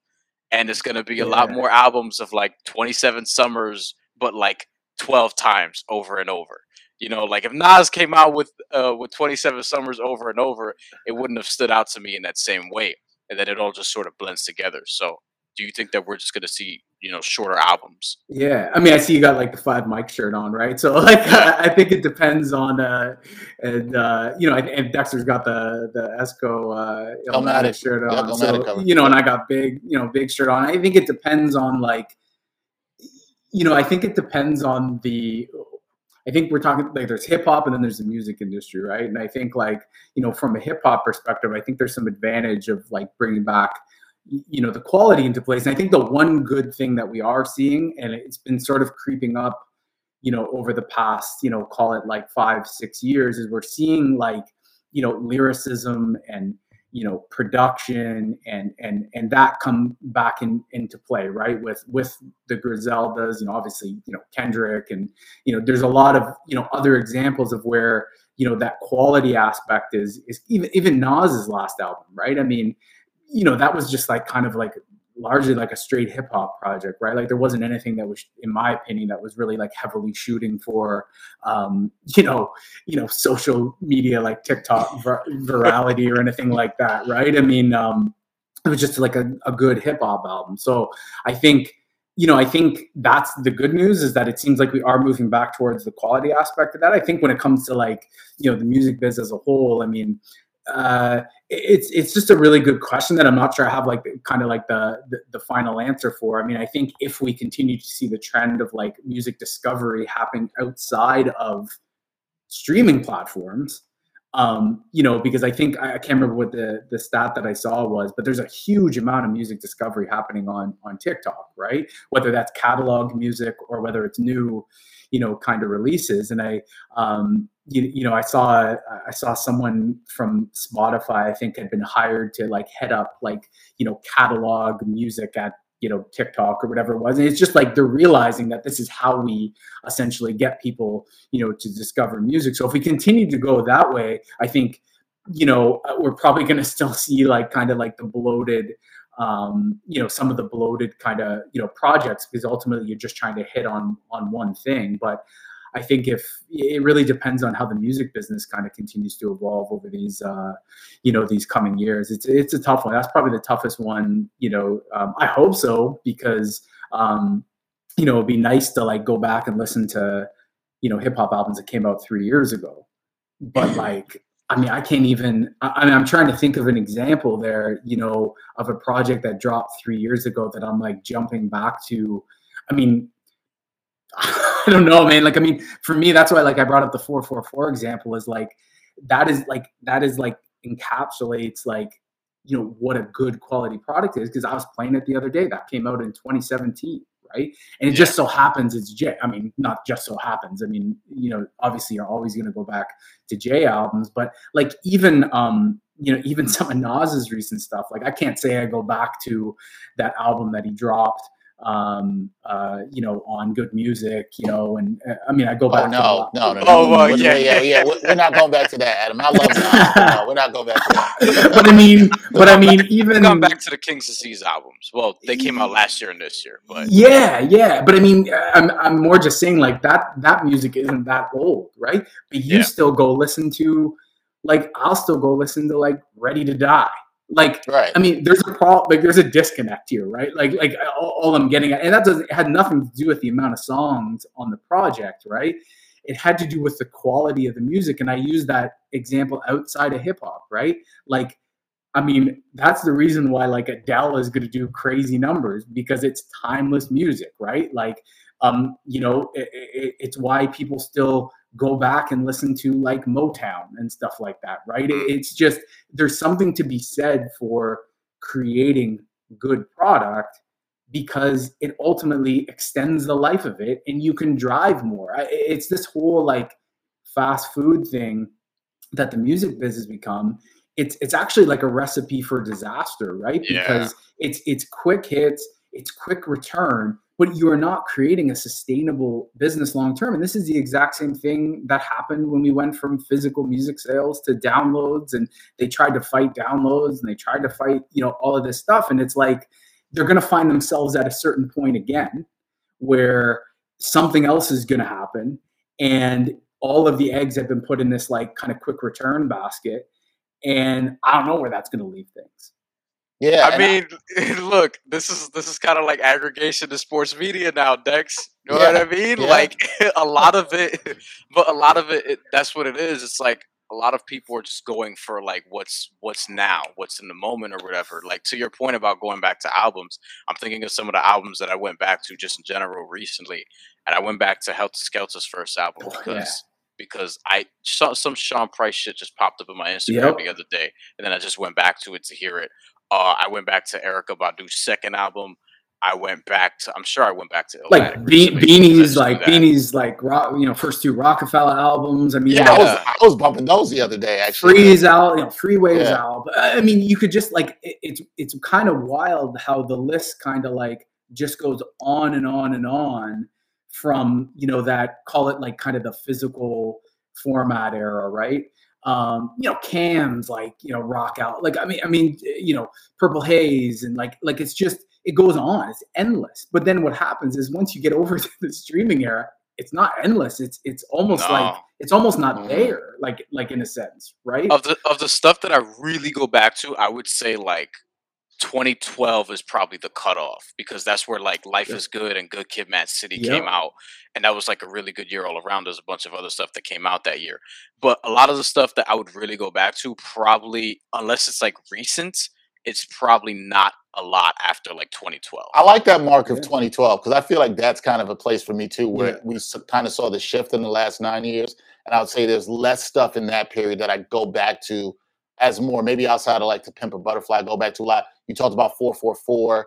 And it's going to be a lot more albums of like 27 summers, but like 12 times over and over. You know, like if Nas came out with 27 summers over and over, it wouldn't have stood out to me in that same way. And then it all just sort of blends together. So do you think that we're just going to see, you know, shorter albums? Yeah. I mean, I see you got like the 5 Mike shirt on, right? So like, I think it depends on, you know, and Dexter's got the Esco, Illmatic shirt on, so, you know, and I got big shirt on. I think it depends on like, you know, I think it depends on the, I think we're talking like there's hip hop and then there's the music industry, right? And I think like, you know, from a hip hop perspective, I think there's some advantage of like bringing back, you know, the quality into place. And I think the one good thing that we are seeing, and it's been sort of creeping up, you know, over the past, you know, call it like 5-6 years, is we're seeing like, you know, lyricism and, you know, production and that come back into play, right? With the Griseldas and obviously, you know, Kendrick, and, you know, there's a lot of, you know, other examples of where, you know, that quality aspect is even Nas's last album, right? I mean, you know, that was just like kind of like largely like a straight hip hop project, right? Like there wasn't anything that was, in my opinion, that was really like heavily shooting for, you know, social media, like TikTok virality or anything like that. Right. I mean, it was just like a good hip hop album. So I think, you know, I think that's the good news, is that it seems like we are moving back towards the quality aspect of that. I think when it comes to like, you know, the music biz as a whole, I mean, it's just a really good question that I'm not sure I have like kind of like the final answer for. I mean, I think if we continue to see the trend of like music discovery happening outside of streaming platforms, you know, because I think I can't remember what the stat that I saw was, but there's a huge amount of music discovery happening on TikTok, right? Whether that's catalog music or whether it's new, you know, kind of releases. And I I saw someone from Spotify, I think, had been hired to like head up like, you know, catalog music at, you know, TikTok or whatever it was. And it's just like they're realizing that this is how we essentially get people, you know, to discover music. So if we continue to go that way, I think, you know, we're probably going to still see like kind of like the bloated, you know, some of the bloated kind of, you know, projects, because ultimately you're just trying to hit on one thing. But I think if it really depends on how the music business kind of continues to evolve over these, you know, these coming years. It's a tough one. That's probably the toughest one, you know. I hope so, because, you know, it'd be nice to like go back and listen to, you know, hip hop albums that came out 3 years ago. But like, I mean, I'm trying to think of an example there, you know, of a project that dropped 3 years ago that I'm like jumping back to. I mean, I don't know, man. Like, I mean, for me, that's why, like, I brought up the 4:44 example, is like, that is like encapsulates like, you know, what a good quality product is. Cause I was playing it the other day. That came out in 2017. Right. And it just so happens it's Jay. I mean, not just so happens. I mean, you know, obviously you're always going to go back to Jay albums, but like even, you know, even some of Nas's recent stuff, like I can't say I go back to that album that he dropped, you know, on Good Music, you know, and I mean, I go back. No. Yeah. We're not going back to that, Adam. I love that. We're not going back to that. but I mean, even going back to the King's Disease albums. Well, they came out last year and this year, but yeah. But I mean, I'm more just saying like that music isn't that old, right? But you still go listen to like I'll still go listen to like Ready to Die. Like, right. I mean, there's a problem, like there's a disconnect here, right? Like all I'm getting at, and that doesn't, it had nothing to do with the amount of songs on the project, right? It had to do with the quality of the music. And I use that example outside of hip hop, right? Like, I mean, that's the reason why like Adele is going to do crazy numbers, because it's timeless music, right? Like, you know, it's why people still go back and listen to like Motown and stuff like that, right? It's just, there's something to be said for creating good product, because it ultimately extends the life of it and you can drive more. It's this whole like fast food thing that the music business become. It's actually like a recipe for disaster, right? Yeah. Because it's quick hits, it's quick return, but you are not creating a sustainable business long-term. And this is the exact same thing that happened when we went from physical music sales to downloads, and they tried to fight downloads and they tried to fight, you know, all of this stuff. And it's like, they're going to find themselves at a certain point again where something else is going to happen. And all of the eggs have been put in this like kind of quick return basket. And I don't know where that's going to lead things. Yeah, I mean, look, this is kind of like aggregation to sports media now, Dex. You know what I mean? Yeah. Like a lot of it, that's what it is. It's like a lot of people are just going for like what's now, what's in the moment or whatever. Like to your point about going back to albums, I'm thinking of some of the albums that I went back to just in general recently, and I went back to Helter Skelter's first album because I saw some Sean Price shit just popped up in my Instagram the other day, and then I just went back to it to hear it. I went back to Erykah Badu's second album. I went back to like Beanie's rock, you know, first two Rockefeller albums. I mean, I was bumping those the other day, actually. Freeze out, you know, Freeways out. I mean, you could just like, it's kind of wild how the list kind of like just goes on and on and on from, you know, that call it like kind of the physical format era, right? You know, Cam's like, you know, rock out, like, I mean, you know, Purple Haze and like, it's just, it goes on, it's endless. But then what happens is once you get over to the streaming era, it's not endless. It's almost like, it's almost not there. Like in a sense, right? Of the stuff that I really go back to, I would say like 2012 is probably the cutoff, because that's where like Life is Good and Good Kid, Mad City came out, and that was like a really good year all around. There's a bunch of other stuff that came out that year, but a lot of the stuff that I would really go back to, probably, unless it's like recent, it's probably not a lot after like 2012. I like that mark of 2012, because I feel like that's kind of a place for me too, where we kind of saw the shift in the last 9 years, and I would say there's less stuff in that period that I go back to as more, maybe outside of like To Pimp a Butterfly, I go back to a lot. You talked about 4:44,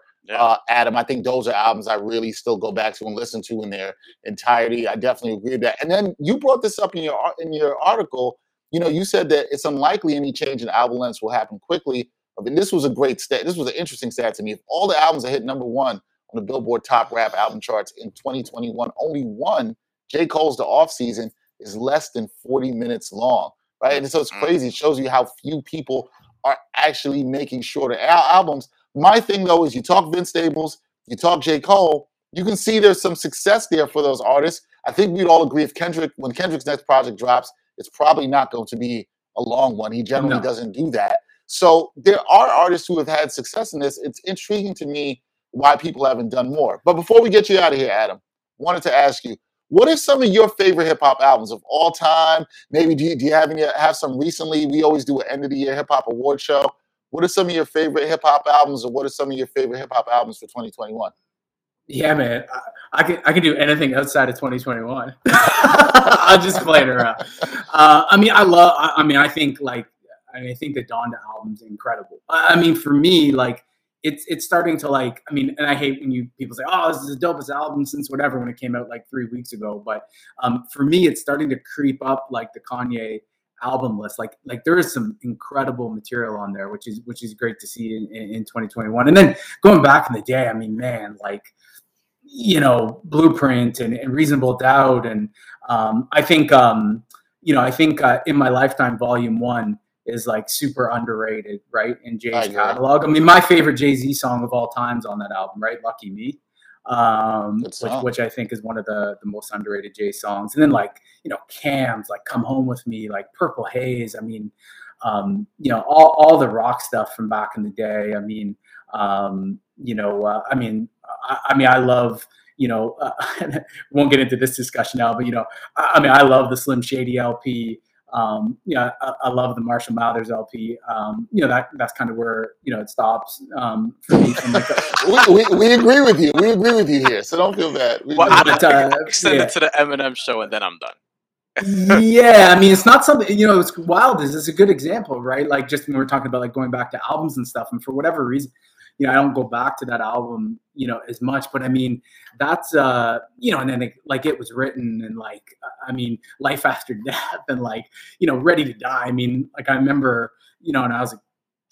Adam. I think those are albums I really still go back to and listen to in their entirety. I definitely agree with that. And then you brought this up in your article. You know, you said that it's unlikely any change in album lengths will happen quickly. I mean, this was a great stat. This was an interesting stat to me. If all the albums that hit number one on the Billboard Top Rap Album charts in 2021, only one, J. Cole's The Offseason, is less than 40 minutes long. Right, and so it's crazy. It shows you how few people are actually making shorter albums. My thing, though, is you talk Vince Staples, you talk J. Cole, you can see there's some success there for those artists. I think we'd all agree when Kendrick's next project drops, it's probably not going to be a long one. He generally doesn't do that. So there are artists who have had success in this. It's intriguing to me why people haven't done more. But before we get you out of here, Adam, wanted to ask you, what are some of your favorite hip hop albums of all time? Maybe do you have any? Have some recently? We always do an end of the year hip hop award show. What are some of your favorite hip hop albums, or what are some of your favorite hip hop albums for 2021? Yeah, man, I can do anything outside of 2021. I'm just playing around. I think the Donda album's incredible. I mean, for me, like. It's starting to like, I mean, and I hate when people say, oh, this is the dopest album since whatever, when it came out like 3 weeks ago. But for me, it's starting to creep up like the Kanye album list. Like there is some incredible material on there, which is great to see in 2021. And then going back in the day, I mean, man, like, you know, Blueprint and Reasonable Doubt. And I think In My Lifetime Volume 1 is like super underrated, right? In Jay's catalog. I mean, my favorite Jay-Z song of all time's on that album, right? Lucky Me. which I think is one of the most underrated Jay songs. And then, like, you know, Cam's, like, Come Home With Me, like, Purple Haze. I mean, you know, all the rock stuff from back in the day. I mean, you know, I love, you know, won't get into this discussion now, but, you know, I love the Slim Shady LP. I love the Marshall Mathers LP. You know, that's kind of where, you know, it stops. For me, like, we agree with you. We agree with you here. So don't feel bad. I extend it to the Eminem show and then I'm done. Yeah, I mean, it's not something, you know, it's wild. This is a good example, right? Like, just when we're talking about, like, going back to albums and stuff, and for whatever reason, you know, I don't go back to that album, you know, as much, but I mean, that's, you know, and then it was written, and like, I mean, Life After Death, and like, you know, Ready to Die. I mean, like, I remember, you know, when I was like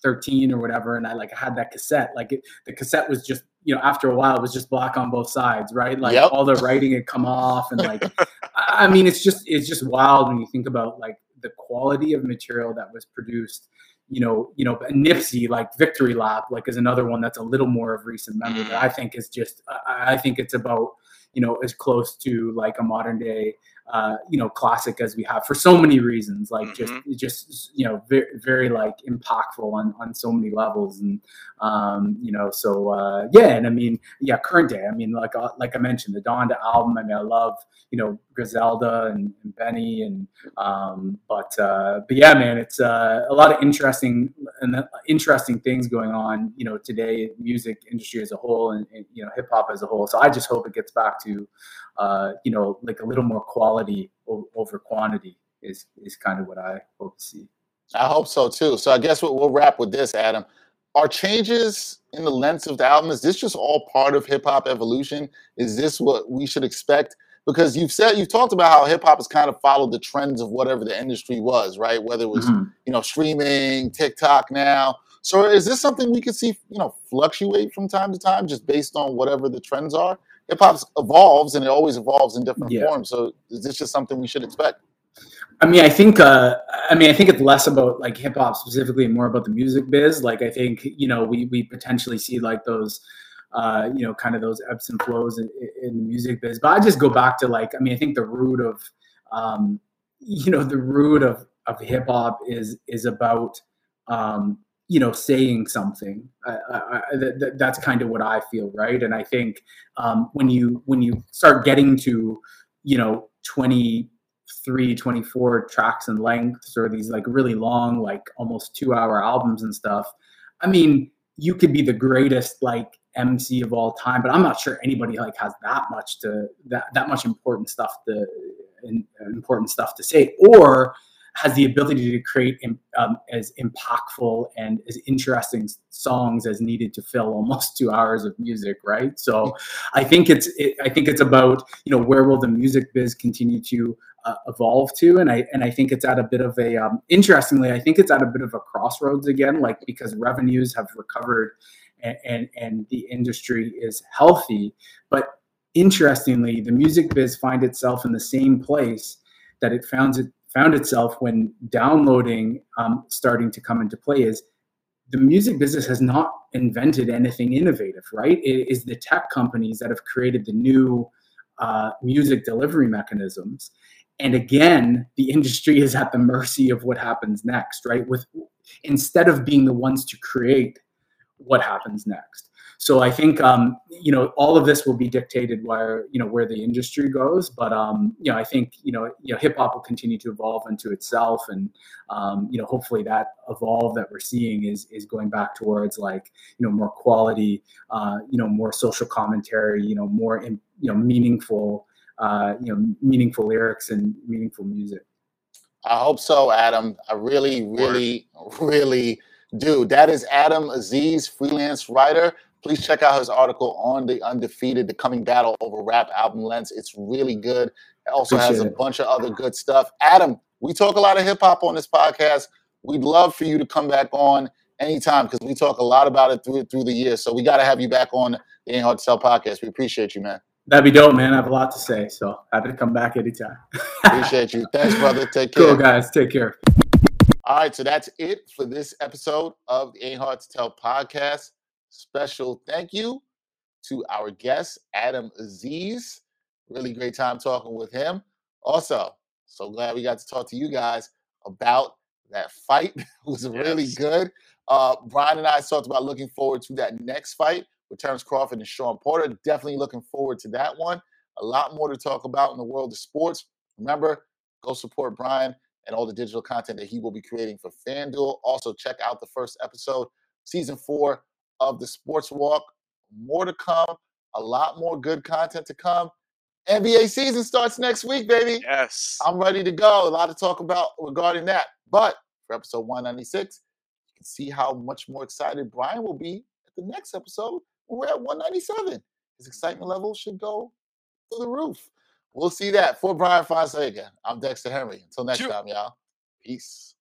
13 or whatever, and I like had that cassette, like the cassette was just, you know, after a while it was just black on both sides, right? Like, yep. All the writing had come off, and like, I mean, it's just wild when you think about like the quality of material that was produced. You know, Nipsey, like Victory Lap, like is another one that's a little more of recent memory that I think is just, I think it's about, you know, as close to like a modern day, you know, classic as we have for so many reasons, like just, you know, very, very like impactful on so many levels. And, you know, so, yeah. And I mean, yeah, current day, I mean, like I mentioned, the Donda album, I mean, I love, you know, Griselda and Benny and, but yeah, man, it's a lot of interesting things going on, you know, today, music industry as a whole and you know, hip hop as a whole. So I just hope it gets back to, you know, like a little more quality over quantity is kind of what I hope to see. I hope so too. So I guess we'll wrap with this, Adam. Are changes in the length of the album, is this just all part of hip hop evolution? Is this what we should expect? Because you've talked about how hip hop has kind of followed the trends of whatever the industry was, right? Whether it was, you know, streaming, TikTok now. So is this something we could see, you know, fluctuate from time to time just based on whatever the trends are? Hip hop evolves and it always evolves in different forms. So is this just something we should expect? I mean, I think it's less about like hip hop specifically and more about the music biz. Like, I think, you know, we potentially see like those, you know, kind of those ebbs and flows in the music biz. But I just go back to like, I mean, I think the root of, you know, the root of hip hop is about, you know, saying something. That's kind of what I feel, right? And I think when you start getting to, you know, 23, 24 tracks in length, or these like really long, like almost 2-hour albums and stuff, I mean, you could be the greatest like MC of all time, but I'm not sure anybody like has that much important stuff to say, or has the ability to create as impactful and as interesting songs as needed to fill almost 2 hours of music, right? So I think it's about, you know, where will the music biz continue to evolve to, and I think it's at a bit of a interestingly, I think it's at a bit of a crossroads again, like because revenues have recovered and the industry is healthy, but interestingly, the music biz finds itself in the same place that it found itself when downloading starting to come into play. Is the music business has not invented anything innovative, right? It is the tech companies that have created the new music delivery mechanisms. And again, the industry is at the mercy of what happens next, right? Instead of being the ones to create what happens next. So I think, you know, all of this will be dictated where, you know, where the industry goes. But, you know, I think, you know, hip hop will continue to evolve into itself. And, you know, hopefully that evolve that we're seeing is going back towards like, you know, more quality, you know, more social commentary, you know, more, you know, meaningful lyrics and meaningful music. I hope so, Adam. I really, really, really do. That is Adam Aziz, freelance writer. Please check out his article on The Undefeated, The Coming Battle Over Rap Album Lengths. It's really good. It also has a bunch of other good stuff. Adam, we talk a lot of hip-hop on this podcast. We'd love for you to come back on anytime because we talk a lot about it through the years. So we got to have you back on the Ain't Hard to Tell podcast. We appreciate you, man. That'd be dope, man. I have a lot to say, so happy to come back anytime. Appreciate you. Thanks, brother. Take care. Cool, guys. Take care. All right, so that's it for this episode of the Ain't Hard to Tell podcast. Special thank you to our guest, Adam Aziz. Really great time talking with him. Also, so glad we got to talk to you guys about that fight. It was really good. Brian and I talked about looking forward to that next fight with Terrence Crawford and Sean Porter. Definitely looking forward to that one. A lot more to talk about in the world of sports. Remember, go support Brian and all the digital content that he will be creating for FanDuel. Also, check out the first episode, season 4 of the Sports Walk. More to come. A lot more good content to come. NBA season starts next week, baby. Yes. I'm ready to go. A lot to talk about regarding that. But for episode 196, you can see how much more excited Brian will be at the next episode when we're at 197. His excitement level should go through the roof. We'll see that. For Brian Fonseca, I'm Dexter Henry. Until next time, y'all. Peace.